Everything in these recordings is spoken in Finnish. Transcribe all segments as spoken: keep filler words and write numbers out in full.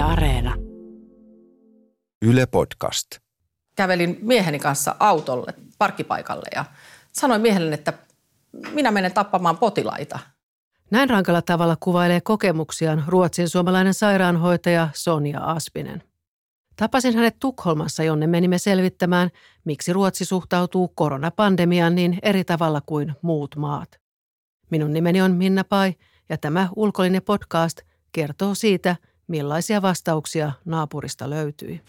Yle Areena. Yle Podcast. Kävelin mieheni kanssa autolle parkkipaikalle ja sanoin miehelle, että minä menen tappamaan potilaita. Näin rankalla tavalla kuvailee kokemuksiaan Ruotsin suomalainen sairaanhoitaja Sonja Aspinen. Tapasin hänet Tukholmassa, jonne menimme selvittämään, miksi Ruotsi suhtautuu koronapandemiaan niin eri tavalla kuin muut maat. Minun nimeni on Minna Pye ja tämä Ulkolinja podcast kertoo siitä, millaisia vastauksia naapurista löytyi.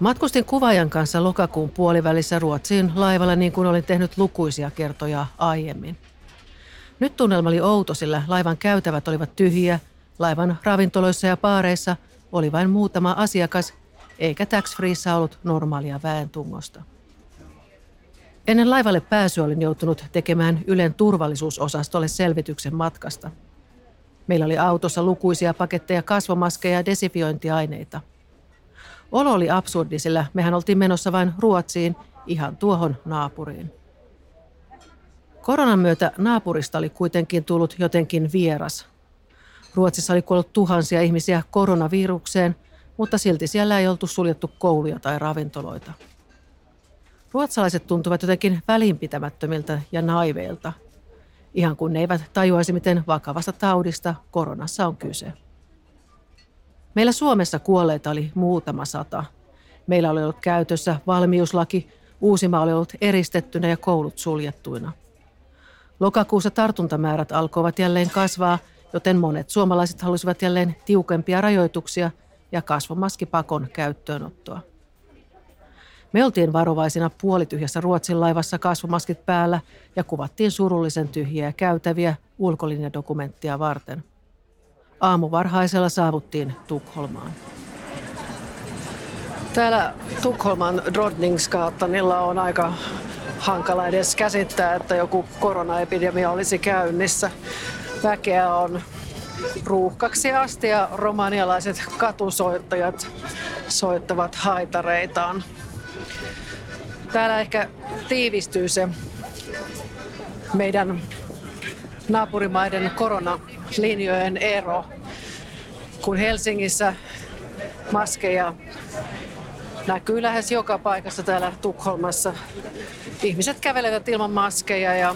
Matkustin kuvaajan kanssa lokakuun puolivälissä Ruotsiin laivalla niin kuin olin tehnyt lukuisia kertoja aiemmin. Nyt tunnelma oli outo, sillä laivan käytävät olivat tyhjiä, laivan ravintoloissa ja baareissa oli vain muutama asiakas, eikä tax-freeissä ollut normaalia väentungosta. Ennen laivalle pääsyä olin joutunut tekemään Ylen turvallisuusosastolle selvityksen matkasta. Meillä oli autossa lukuisia paketteja kasvomaskeja ja desifiointiaineita. Olo oli absurdi, sillä mehän oltiin menossa vain Ruotsiin, ihan tuohon naapuriin. Koronan myötä naapurista oli kuitenkin tullut jotenkin vieras. Ruotsissa oli kuollut tuhansia ihmisiä koronavirukseen, mutta silti siellä ei oltu suljettu kouluja tai ravintoloita. Ruotsalaiset tuntuvat jotenkin välinpitämättömiltä ja naiveilta. Ihan kun ne eivät tajuaisi, miten vakavasta taudista koronassa on kyse. Meillä Suomessa kuolleita oli muutama sata. Meillä oli ollut käytössä valmiuslaki, Uusimaa oli ollut eristettynä ja koulut suljettuina. Lokakuussa tartuntamäärät alkoivat jälleen kasvaa, joten monet suomalaiset halusivat jälleen tiukempia rajoituksia ja kasvomaskipakon käyttöönottoa. Me oltiin varovaisina puolityhjässä Ruotsin laivassa kasvomaskit päällä ja kuvattiin surullisen tyhjiä käytäviä ulkolinjadokumenttia varten. Aamuvarhaisella saavuttiin Tukholmaan. Täällä Tukholman Drottningsgatanilla on aika hankala edes käsittää, että joku koronaepidemia olisi käynnissä. Väkeä on ruuhkaksi asti ja romanialaiset katusoittajat soittavat haitareitaan. Täällä ehkä tiivistyy se meidän naapurimaiden koronalinjojen ero. Kun Helsingissä maskeja näkyy lähes joka paikassa, täällä Tukholmassa ihmiset kävelevät ilman maskeja ja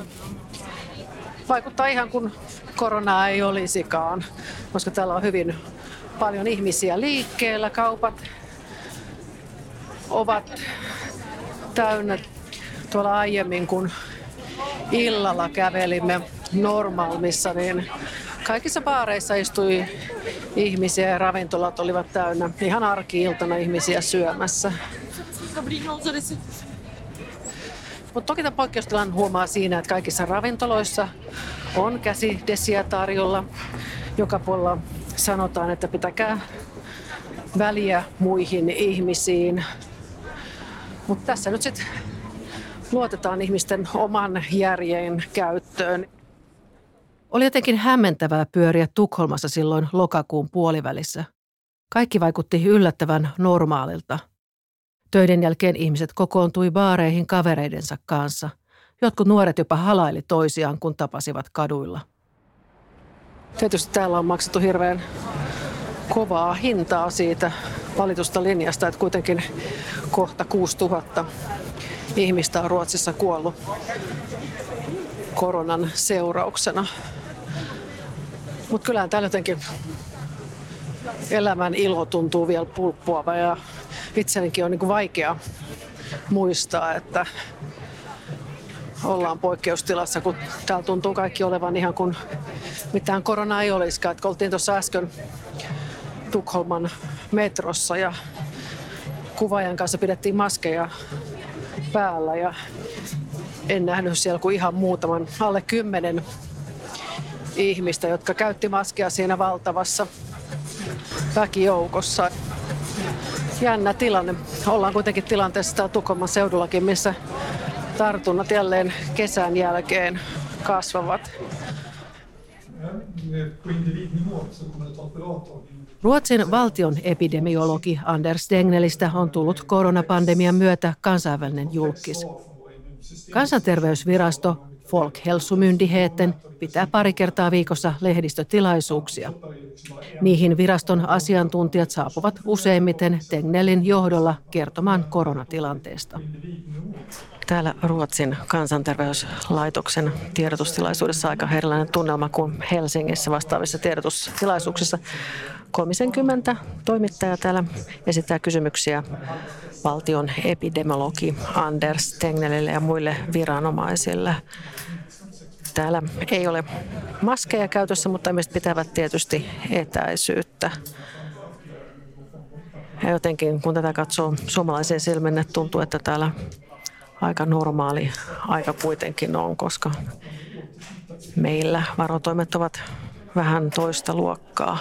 vaikuttaa ihan kuin koronaa ei olisikaan, koska täällä on hyvin paljon ihmisiä liikkeellä, kaupat ovat täynnä. Tuolla aiemmin, kun illalla kävelimme Normalmissa, niin kaikissa baareissa istui ihmisiä ja ravintolat olivat täynnä. Ihan arki-iltana ihmisiä syömässä. Mutta toki tämän poikkeustilan huomaa siinä, että kaikissa ravintoloissa on käsidesiä tarjolla. Joka puolella sanotaan, että pitäkää väliä muihin ihmisiin. Mutta tässä nyt sitten luotetaan ihmisten oman järjen käyttöön. Oli jotenkin hämmentävää pyöriä Tukholmassa silloin lokakuun puolivälissä. Kaikki vaikutti yllättävän normaalilta. Töiden jälkeen ihmiset kokoontui baareihin kavereidensa kanssa. Jotkut nuoret jopa halaili toisiaan, kun tapasivat kaduilla. Tietysti täällä on maksettu hirveän kovaa hintaa siitä valitusta linjasta, että kuitenkin kohta kuusituhatta ihmistä on Ruotsissa kuollut koronan seurauksena. Mutta kyllähän täällä jotenkin elämän ilo tuntuu vielä pulppuava ja itsenikin on niinku vaikea muistaa, että ollaan poikkeustilassa, kun täällä tuntuu kaikki olevan ihan kuin mitään koronaa ei olisikaan. Et kun oltiin tuossa äsken Tukholman metrossa ja kuvaajan kanssa pidettiin maskeja päällä ja en nähnyt siellä kuin ihan muutaman, alle kymmenen ihmistä, jotka käytti maskia siinä valtavassa väkijoukossa. Jännä tilanne. Ollaan kuitenkin tilanteessa täällä Tukholman seudullakin, missä tartunnat jälleen kesän jälkeen kasvavat. Ruotsin valtion epidemiologi Anders Tegnellistä on tullut koronapandemian myötä kansainvälinen julkkis. Kansanterveysvirasto, Folkhälsomyndigheten pitää pari kertaa viikossa lehdistötilaisuuksia. Niihin viraston asiantuntijat saapuvat useimmiten Tegnellin johdolla kertomaan koronatilanteesta. Täällä Ruotsin kansanterveyslaitoksen tiedotustilaisuudessa aika erilainen tunnelma kuin Helsingissä vastaavissa tiedotustilaisuuksissa. kolmekymmentä toimittajaa täällä esittää kysymyksiä valtion epidemiologi Anders Tegnellille ja muille viranomaisille. Täällä ei ole maskeja käytössä, mutta ihmiset pitävät tietysti etäisyyttä. Ja jotenkin kun tätä katsoo suomalaiseen silminne, tuntuu, että täällä aika normaali aika kuitenkin on, koska meillä varotoimet ovat vähän toista luokkaa.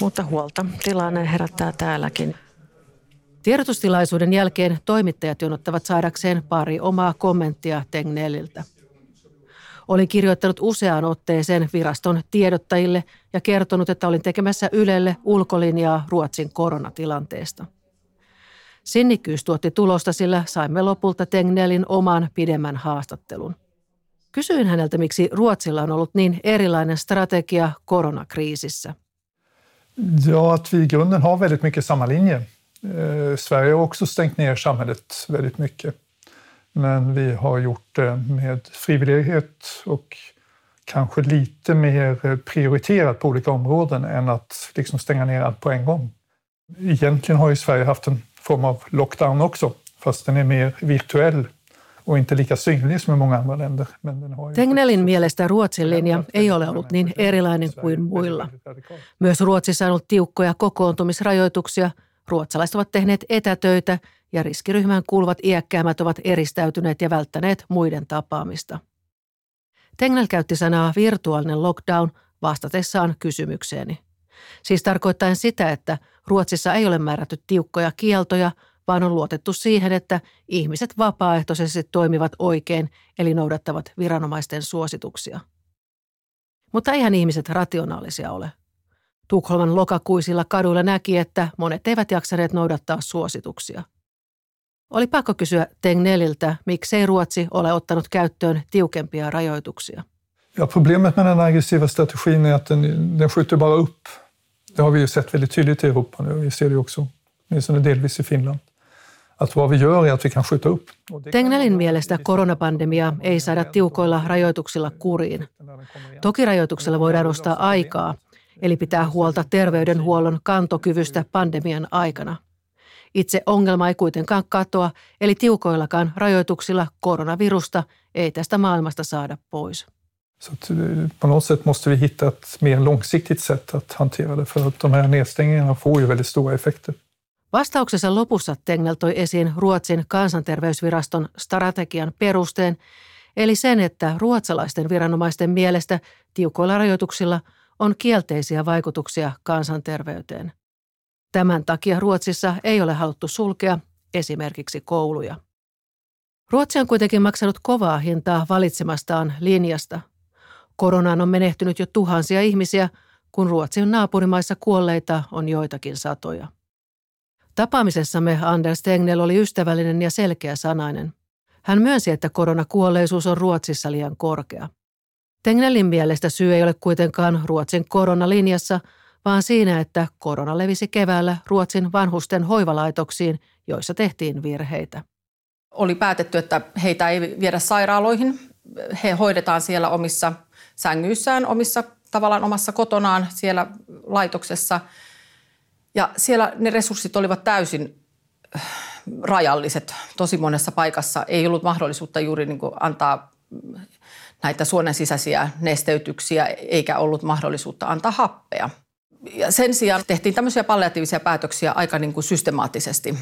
Mutta huolta tilanne herättää täälläkin. Tiedotustilaisuuden jälkeen toimittajat jonottavat saadakseen pari omaa kommenttia Tegnelliltä. Olin kirjoittanut useaan otteeseen viraston tiedottajille ja kertonut, että olin tekemässä Ylelle ulkolinjaa Ruotsin koronatilanteesta. Sinnikkyys tuotti tulosta, sillä saimme lopulta Tegnellin oman pidemmän haastattelun. Kysyin häneltä, miksi Ruotsilla on ollut niin erilainen strategia koronakriisissä. Ja, att vi i grunden har väldigt mycket samma linje. Eh, Sverige har också stängt ner samhället väldigt mycket. Men vi har gjort det med frivillighet och kanske lite mer prioriterat på olika områden än att liksom stänga ner allt på en gång. Egentligen har ju Sverige haft en form av lockdown också, fast den är mer virtuell och inte lika synlig som i många andra länder. Men den har ju... Tegnellin mielestä Ruotsin linja ei ole ollut niin erilainen kuin muilla. Myös Ruotsissa on ollut tiukkoja kokoontumisrajoituksia, ruotsalaiset ovat tehneet etätöitä ja riskiryhmään kuuluvat iäkkäämät ovat eristäytyneet ja välttäneet muiden tapaamista. Tegnell käytti sanaa virtuaalinen lockdown vastatessaan kysymykseeni. Siis tarkoittaen sitä, että Ruotsissa ei ole määrätty tiukkoja kieltoja, vaan on luotettu siihen, että ihmiset vapaaehtoisesti toimivat oikein, eli noudattavat viranomaisten suosituksia. Mutta eihän ihmiset rationaalisia ole. Tukholman lokakuisilla kaduilla näki, että monet eivät jaksaneet noudattaa suosituksia. Oli pakko kysyä Tegnelliltä, miksei Ruotsi ole ottanut käyttöön tiukempia rajoituksia. Ja problemet med den aggressiva strategin är att den, den skjuter bara upp. Det har vi ju sett väldigt tydligt i Europa nu. Vi ser det också, åtminstone delvis i Finland. Att vad vi gör är att vi kan skjuta upp. Tegnellin mielestä koronapandemia ei saada tiukoilla rajoituksilla kuriin. Toki rajoituksella voidaan ostaa aikaa, eli pitää huolta terveydenhuollon kantokyvystä pandemian aikana. Itse ongelma ei kuitenkaan katoa, eli tiukoillakaan rajoituksilla koronavirusta ei tästä maailmasta saada pois. Så att på något sätt måste vi hitta ett mer långsiktigt sätt att hantera det, för att de här nedstängningarna får ju väldigt stora effekter. Vastauksensa lopussa Tegnell toi esiin Ruotsin kansanterveysviraston strategian perusteen, eli sen, että ruotsalaisten viranomaisten mielestä tiukoilla rajoituksilla on kielteisiä vaikutuksia kansanterveyteen. Tämän takia Ruotsissa ei ole haluttu sulkea esimerkiksi kouluja. Ruotsi on kuitenkin maksanut kovaa hintaa valitsemastaan linjasta. Koronaan on menehtynyt jo tuhansia ihmisiä, kun Ruotsin naapurimaissa kuolleita on joitakin satoja. Tapaamisessamme Anders Tegnell oli ystävällinen ja selkeäsanainen. Hän myönsi, että koronakuolleisuus on Ruotsissa liian korkea. Tegnellin mielestä syy ei ole kuitenkaan Ruotsin koronalinjassa, vaan siinä, että korona levisi keväällä Ruotsin vanhusten hoivalaitoksiin, joissa tehtiin virheitä. Oli päätetty, että heitä ei viedä sairaaloihin. He hoidetaan siellä omissa sängyissään, omissa tavallaan omassa kotonaan siellä laitoksessa. Ja siellä ne resurssit olivat täysin rajalliset tosi monessa paikassa. Ei ollut mahdollisuutta juuri niin kuin antaa näitä suonen sisäisiä nesteytyksiä, eikä ollut mahdollisuutta antaa happea. Ja sen sijaan tehtiin tämmöisiä palliatiivisia päätöksiä aika niin kuin systemaattisesti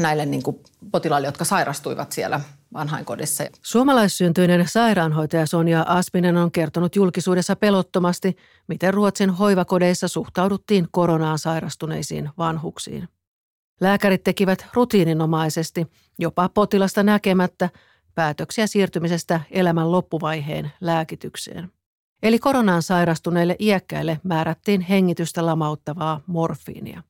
näille niin kuin potilaille, jotka sairastuivat siellä vanhainkodissa. Suomalaissyntyinen sairaanhoitaja Sonja Aspinen on kertonut julkisuudessa pelottomasti, miten Ruotsin hoivakodeissa suhtauduttiin koronaan sairastuneisiin vanhuksiin. Lääkärit tekivät rutiininomaisesti, jopa potilasta näkemättä, päätöksiä siirtymisestä elämän loppuvaiheen lääkitykseen. Eli koronaan sairastuneille iäkkäille määrättiin hengitystä lamauttavaa morfiinia.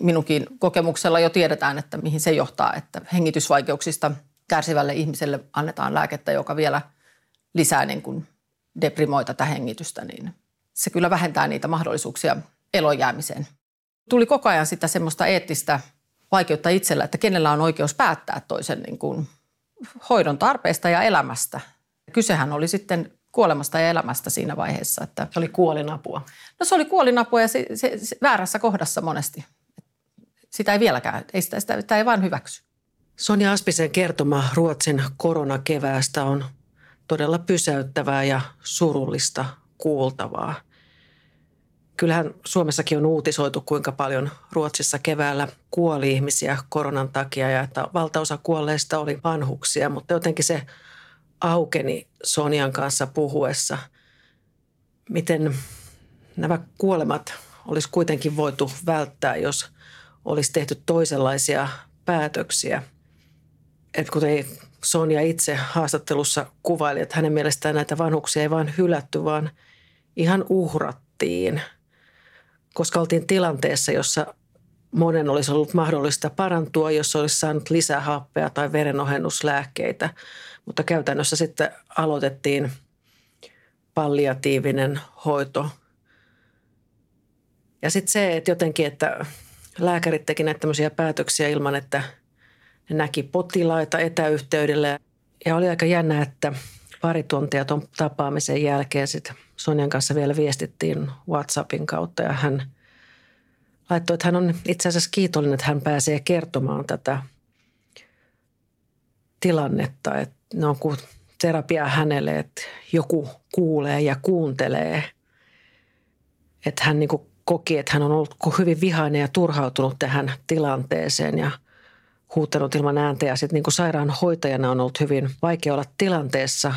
Minunkin kokemuksella jo tiedetään, että mihin se johtaa, että hengitysvaikeuksista kärsivälle ihmiselle annetaan lääkettä, joka vielä lisää niin kuin deprimoi tätä hengitystä, niin se kyllä vähentää niitä mahdollisuuksia eloon jäämiseen. Tuli koko ajan sitä semmoista eettistä vaikeutta itsellä, että kenellä on oikeus päättää toisen niin kuin hoidon tarpeesta ja elämästä. Kysehän oli sitten kuolemasta ja elämästä siinä vaiheessa. Että se oli kuolinapua. No se oli kuolinapua ja se, se, se väärässä kohdassa monesti. Sitä ei vieläkään, ei sitä, sitä, sitä ei vaan hyväksy. Sonja Aspisen kertoma Ruotsin koronakeväästä on todella pysäyttävää ja surullista kuultavaa. Kyllähän Suomessakin on uutisoitu, kuinka paljon Ruotsissa keväällä kuoli ihmisiä koronan takia ja että valtaosa kuolleista oli vanhuksia, mutta jotenkin se aukeni Sonjan kanssa puhuessa. Miten nämä kuolemat olisi kuitenkin voitu välttää, jos olisi tehty toisenlaisia päätöksiä. Et kuten Sonja itse haastattelussa kuvaili, että hänen mielestään näitä vanhuksia ei vaan hylätty, vaan ihan uhrattiin, koska oltiin tilanteessa, jossa monen olisi ollut mahdollista parantua, jos olisi saanut lisää happea tai verenohennuslääkkeitä, mutta käytännössä sitten aloitettiin palliatiivinen hoito. Ja sitten se, että jotenkin, että lääkärit teki näitä tämmöisiä päätöksiä ilman, että ne näki potilaita etäyhteydellä. Ja oli aika jännä, että pari tuntia tuon tapaamisen jälkeen sitten Sonjan kanssa vielä viestittiin WhatsAppin kautta. Ja hän laittoi, että hän on itse asiassa kiitollinen, että hän pääsee kertomaan tätä tilannetta. Että ne on kuin terapiaa hänelle, että joku kuulee ja kuuntelee. Että hän niin kuin koki, että hän on ollut hyvin vihainen ja turhautunut tähän tilanteeseen ja huutanut ilman ääntä. Ja sitten niin kuin sairaanhoitajana on ollut hyvin vaikea olla tilanteessa,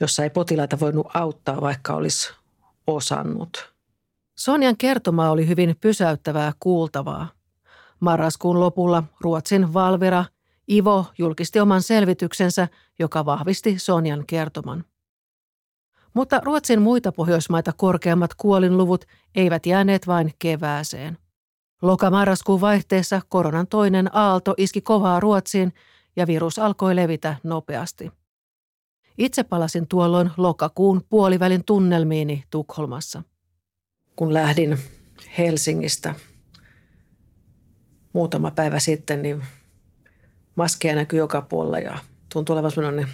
jossa ei potilaita voinut auttaa, vaikka olisi osannut. Sonjan kertoma oli hyvin pysäyttävää kuultavaa. Marraskuun lopulla Ruotsin Valvira Ivo julkisti oman selvityksensä, joka vahvisti Sonjan kertoman. Mutta Ruotsin muita Pohjoismaita korkeammat kuolinluvut eivät jääneet vain kevääseen. Loka-marraskuun vaihteessa koronan toinen aalto iski kovaa Ruotsiin ja virus alkoi levitä nopeasti. Itse palasin tuolloin lokakuun puolivälin tunnelmiini Tukholmassa. Kun lähdin Helsingistä muutama päivä sitten, niin maskeja näkyi joka puolella ja tuntui olevan sellainen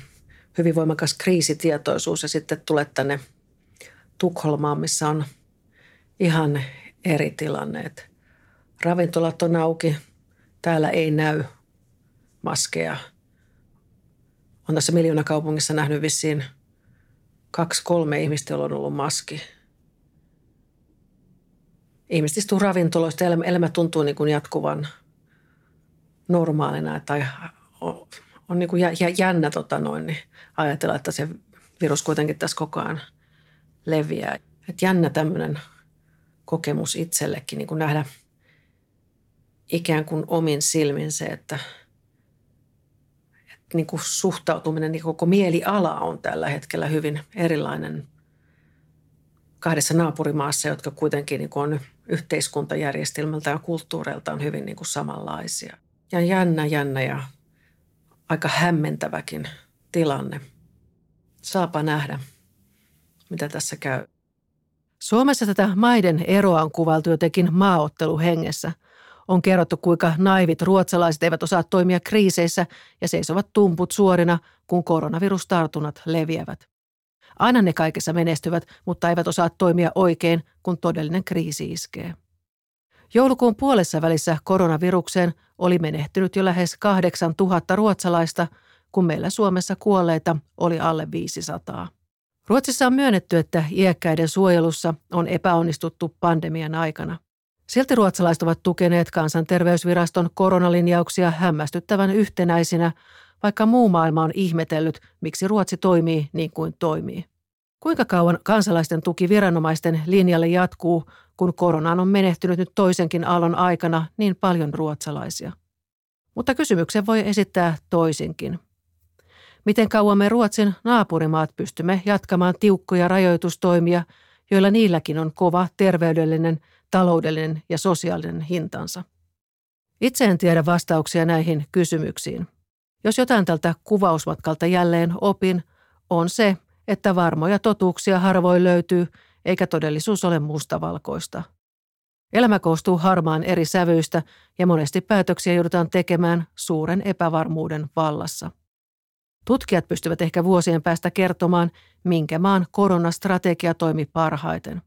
hyvin voimakas kriisitietoisuus ja sitten tulet tänne Tukholmaan, missä on ihan eri tilanneet. Ravintolat on auki, täällä ei näy maskeja. Olen tässä miljoonakaupungissa nähnyt vissiin kaksi kolme ihmistä, joilla on ollut maski. Ihmiset istuu ravintoloista ja elämä tuntuu niin kuin jatkuvan normaalina tai on niin kuin jännä tota noin, niin ajatella, että se virus kuitenkin tässä koko ajan leviää. Et jännä tämmöinen kokemus itsellekin, niin kuin nähdä ikään kuin omin silmin se, että, että niin kuin suhtautuminen, niin koko mieliala on tällä hetkellä hyvin erilainen kahdessa naapurimaassa, jotka kuitenkin niin kuin on yhteiskuntajärjestelmältä ja kulttuureiltaan hyvin niin kuin samanlaisia. Ja jännä, jännä ja aika hämmentäväkin tilanne. Saapa nähdä, mitä tässä käy. Suomessa tätä maiden eroa on kuvailtu jotenkin maaotteluhengessä. On kerrottu, kuinka naivit ruotsalaiset eivät osaa toimia kriiseissä ja seisovat tumput suorina, kun koronavirustartunnat leviävät. Aina ne kaikessa menestyvät, mutta eivät osaa toimia oikein, kun todellinen kriisi iskee. Joulukuun puolessa välissä koronavirukseen oli menehtynyt jo lähes kahdeksantuhatta ruotsalaista, kun meillä Suomessa kuolleita oli alle viisisataa. Ruotsissa on myönnetty, että iäkkäiden suojelussa on epäonnistuttu pandemian aikana. Silti ruotsalaiset ovat tukeneet kansanterveysviraston koronalinjauksia hämmästyttävän yhtenäisinä, vaikka muu maailma on ihmetellyt, miksi Ruotsi toimii niin kuin toimii. Kuinka kauan kansalaisten tuki viranomaisten linjalle jatkuu, kun koronaan on menehtynyt nyt toisenkin aallon aikana niin paljon ruotsalaisia? Mutta kysymyksen voi esittää toisinkin. Miten kauan me Ruotsin naapurimaat pystymme jatkamaan tiukkoja rajoitustoimia, joilla niilläkin on kova terveydellinen, taloudellinen ja sosiaalinen hintansa? Itse en tiedä vastauksia näihin kysymyksiin. Jos jotain tältä kuvausmatkalta jälleen opin, on se, että varmoja totuuksia harvoin löytyy, eikä todellisuus ole mustavalkoista. Elämä koostuu harmaan eri sävyistä ja monesti päätöksiä joudutaan tekemään suuren epävarmuuden vallassa. Tutkijat pystyvät ehkä vuosien päästä kertomaan, minkä maan koronastrategia toimi parhaiten.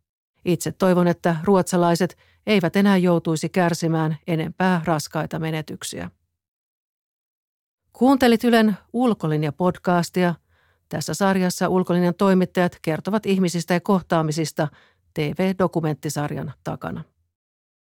Itse toivon, että ruotsalaiset eivät enää joutuisi kärsimään enempää raskaita menetyksiä. Kuuntelit Ylen Ulkolinja-podcastia. Tässä sarjassa Ulkolinjan toimittajat kertovat ihmisistä ja kohtaamisista T V-dokumenttisarjan takana.